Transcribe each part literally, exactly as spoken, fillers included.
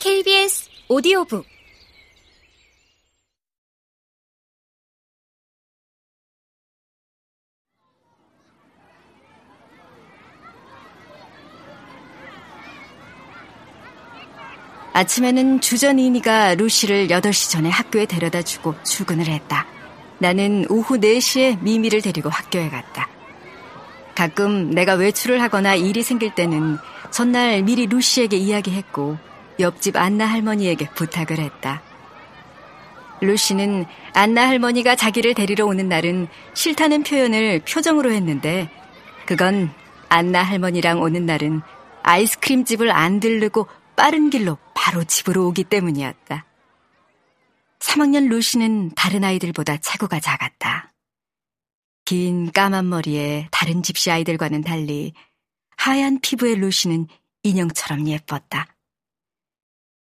케이비에스 오디오북 아침에는 주전이니가 루시를 여덟 시 전에 학교에 데려다주고 출근을 했다. 나는 오후 네 시에 미미를 데리고 학교에 갔다. 가끔 내가 외출을 하거나 일이 생길 때는 전날 미리 루시에게 이야기했고 옆집 안나 할머니에게 부탁을 했다. 루시는 안나 할머니가 자기를 데리러 오는 날은 싫다는 표현을 표정으로 했는데 그건 안나 할머니랑 오는 날은 아이스크림집을 안 들르고 빠른 길로 바로 집으로 오기 때문이었다. 삼 학년 루시는 다른 아이들보다 체구가 작았다. 긴 까만 머리에 다른 집시 아이들과는 달리 하얀 피부의 루시는 인형처럼 예뻤다.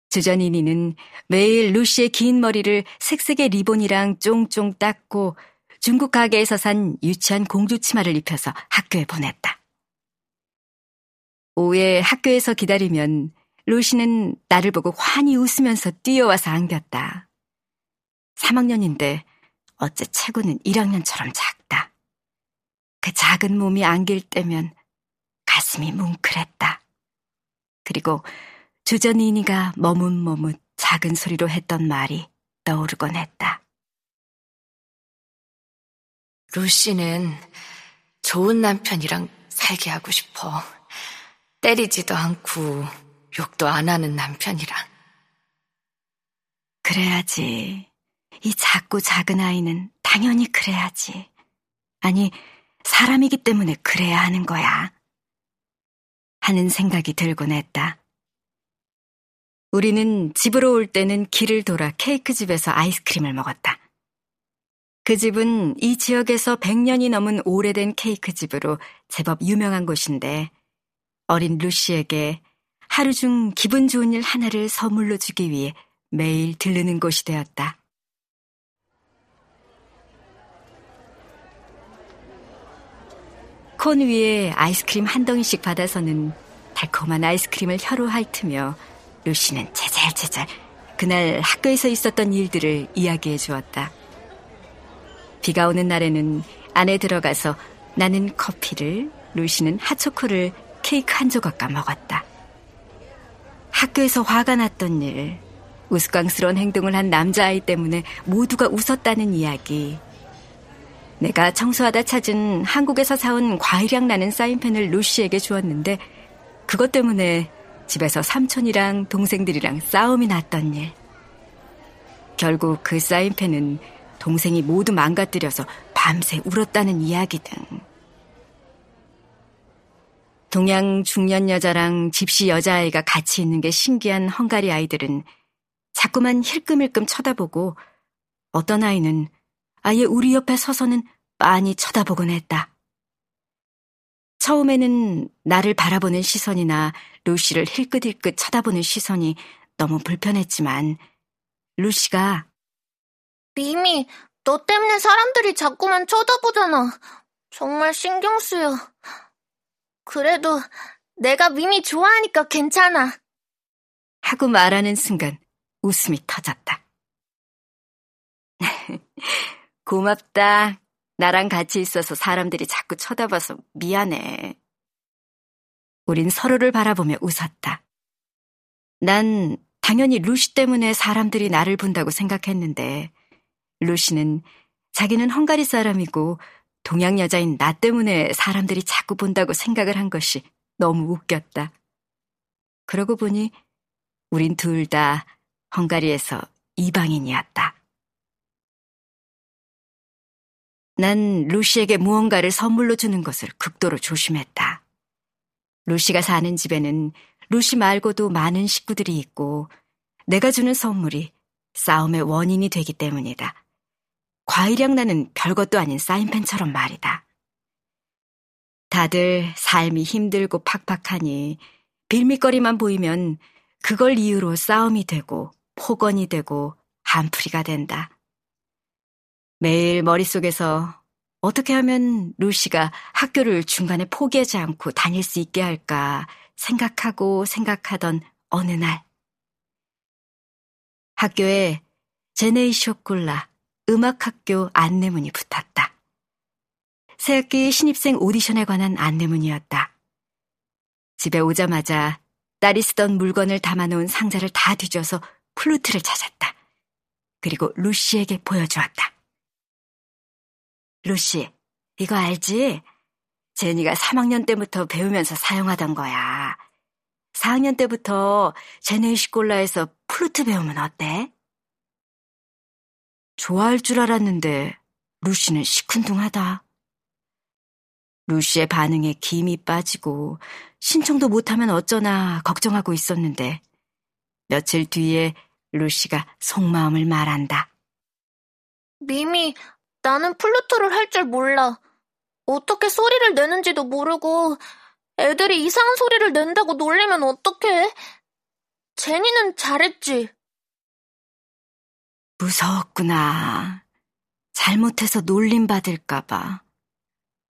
주전이니는 매일 루시의 긴 머리를 색색의 리본이랑 쫑쫑 닦고 중국 가게에서 산 유치한 공주 치마를 입혀서 학교에 보냈다. 오후에 학교에서 기다리면 루시는 나를 보고 환히 웃으면서 뛰어와서 안겼다. 삼 학년인데 어째 체구는 일 학년처럼 작다. 그 작은 몸이 안길 때면 가슴이 뭉클했다. 그리고 주전이니가 머뭇머뭇 작은 소리로 했던 말이 떠오르곤 했다. 루시는 좋은 남편이랑 살게 하고 싶어. 때리지도 않고 욕도 안 하는 남편이랑. 그래야지. 이 작고 작은 아이는 당연히 그래야지. 아니, 사람이기 때문에 그래야 하는 거야. 하는 생각이 들곤 했다. 우리는 집으로 올 때는 길을 돌아 케이크 집에서 아이스크림을 먹었다. 그 집은 이 지역에서 백 년이 넘은 오래된 케이크 집으로 제법 유명한 곳인데 어린 루시에게 하루 중 기분 좋은 일 하나를 선물로 주기 위해 매일 들르는 곳이 되었다. 콘 위에 아이스크림 한 덩이씩 받아서는 달콤한 아이스크림을 혀로 핥으며 루시는 제잘제잘 그날 학교에서 있었던 일들을 이야기해 주었다. 비가 오는 날에는 안에 들어가서 나는 커피를, 루시는 핫초코를 케이크 한 조각과 먹었다. 학교에서 화가 났던 일, 우스꽝스러운 행동을 한 남자아이 때문에 모두가 웃었다는 이야기, 내가 청소하다 찾은 한국에서 사온 과일향 나는 사인펜을 루시에게 주었는데 그것 때문에 집에서 삼촌이랑 동생들이랑 싸움이 났던 일. 결국 그 사인펜은 동생이 모두 망가뜨려서 밤새 울었다는 이야기 등. 동양 중년 여자랑 집시 여자아이가 같이 있는 게 신기한 헝가리 아이들은 자꾸만 힐끔힐끔 쳐다보고 어떤 아이는 아예 우리 옆에 서서는 빤히 쳐다보곤 했다. 처음에는 나를 바라보는 시선이나 루시를 힐끗힐끗 쳐다보는 시선이 너무 불편했지만 루시가 미미, 너 때문에 사람들이 자꾸만 쳐다보잖아. 정말 신경 쓰여. 그래도 내가 미미 좋아하니까 괜찮아. 하고 말하는 순간 웃음이 터졌다. 고맙다. 나랑 같이 있어서 사람들이 자꾸 쳐다봐서 미안해. 우린 서로를 바라보며 웃었다. 난 당연히 루시 때문에 사람들이 나를 본다고 생각했는데 루시는 자기는 헝가리 사람이고 동양 여자인 나 때문에 사람들이 자꾸 본다고 생각을 한 것이 너무 웃겼다. 그러고 보니 우린 둘 다 헝가리에서 이방인이었다. 난 루시에게 무언가를 선물로 주는 것을 극도로 조심했다. 루시가 사는 집에는 루시 말고도 많은 식구들이 있고 내가 주는 선물이 싸움의 원인이 되기 때문이다. 과일향 나는 별것도 아닌 사인펜처럼 말이다. 다들 삶이 힘들고 팍팍하니 빌미거리만 보이면 그걸 이유로 싸움이 되고 폭언이 되고 한풀이가 된다. 매일 머릿속에서 어떻게 하면 루시가 학교를 중간에 포기하지 않고 다닐 수 있게 할까 생각하고 생각하던 어느 날 학교에 제네이 쇼꼴라 음악학교 안내문이 붙었다. 새학기 신입생 오디션에 관한 안내문이었다. 집에 오자마자 딸이 쓰던 물건을 담아놓은 상자를 다 뒤져서 플루트를 찾았다. 그리고 루시에게 보여주었다. 루시, 이거 알지? 제니가 삼 학년 때부터 배우면서 사용하던 거야. 사 학년 때부터 제네이 쇼꼴라에서 플루트 배우면 어때? 좋아할 줄 알았는데 루시는 시큰둥하다. 루시의 반응에 김이 빠지고 신청도 못하면 어쩌나 걱정하고 있었는데 며칠 뒤에 루시가 속마음을 말한다. 미미, 나는 플루트를 할 줄 몰라. 어떻게 소리를 내는지도 모르고 애들이 이상한 소리를 낸다고 놀리면 어떡해? 제니는 잘했지. 무서웠구나. 잘못해서 놀림받을까봐.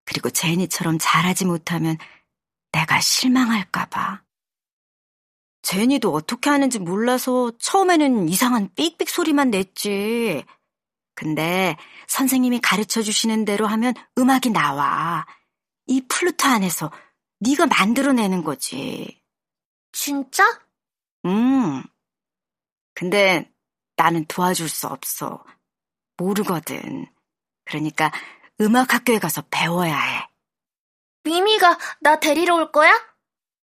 그리고 제니처럼 잘하지 못하면 내가 실망할까봐. 제니도 어떻게 하는지 몰라서 처음에는 이상한 삑삑 소리만 냈지. 근데 선생님이 가르쳐주시는 대로 하면 음악이 나와. 이 플루트 안에서 네가 만들어내는 거지. 진짜? 음. 근데 나는 도와줄 수 없어. 모르거든. 그러니까 음악학교에 가서 배워야 해. 미미가 나 데리러 올 거야?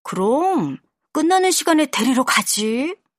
그럼. 끝나는 시간에 데리러 가지.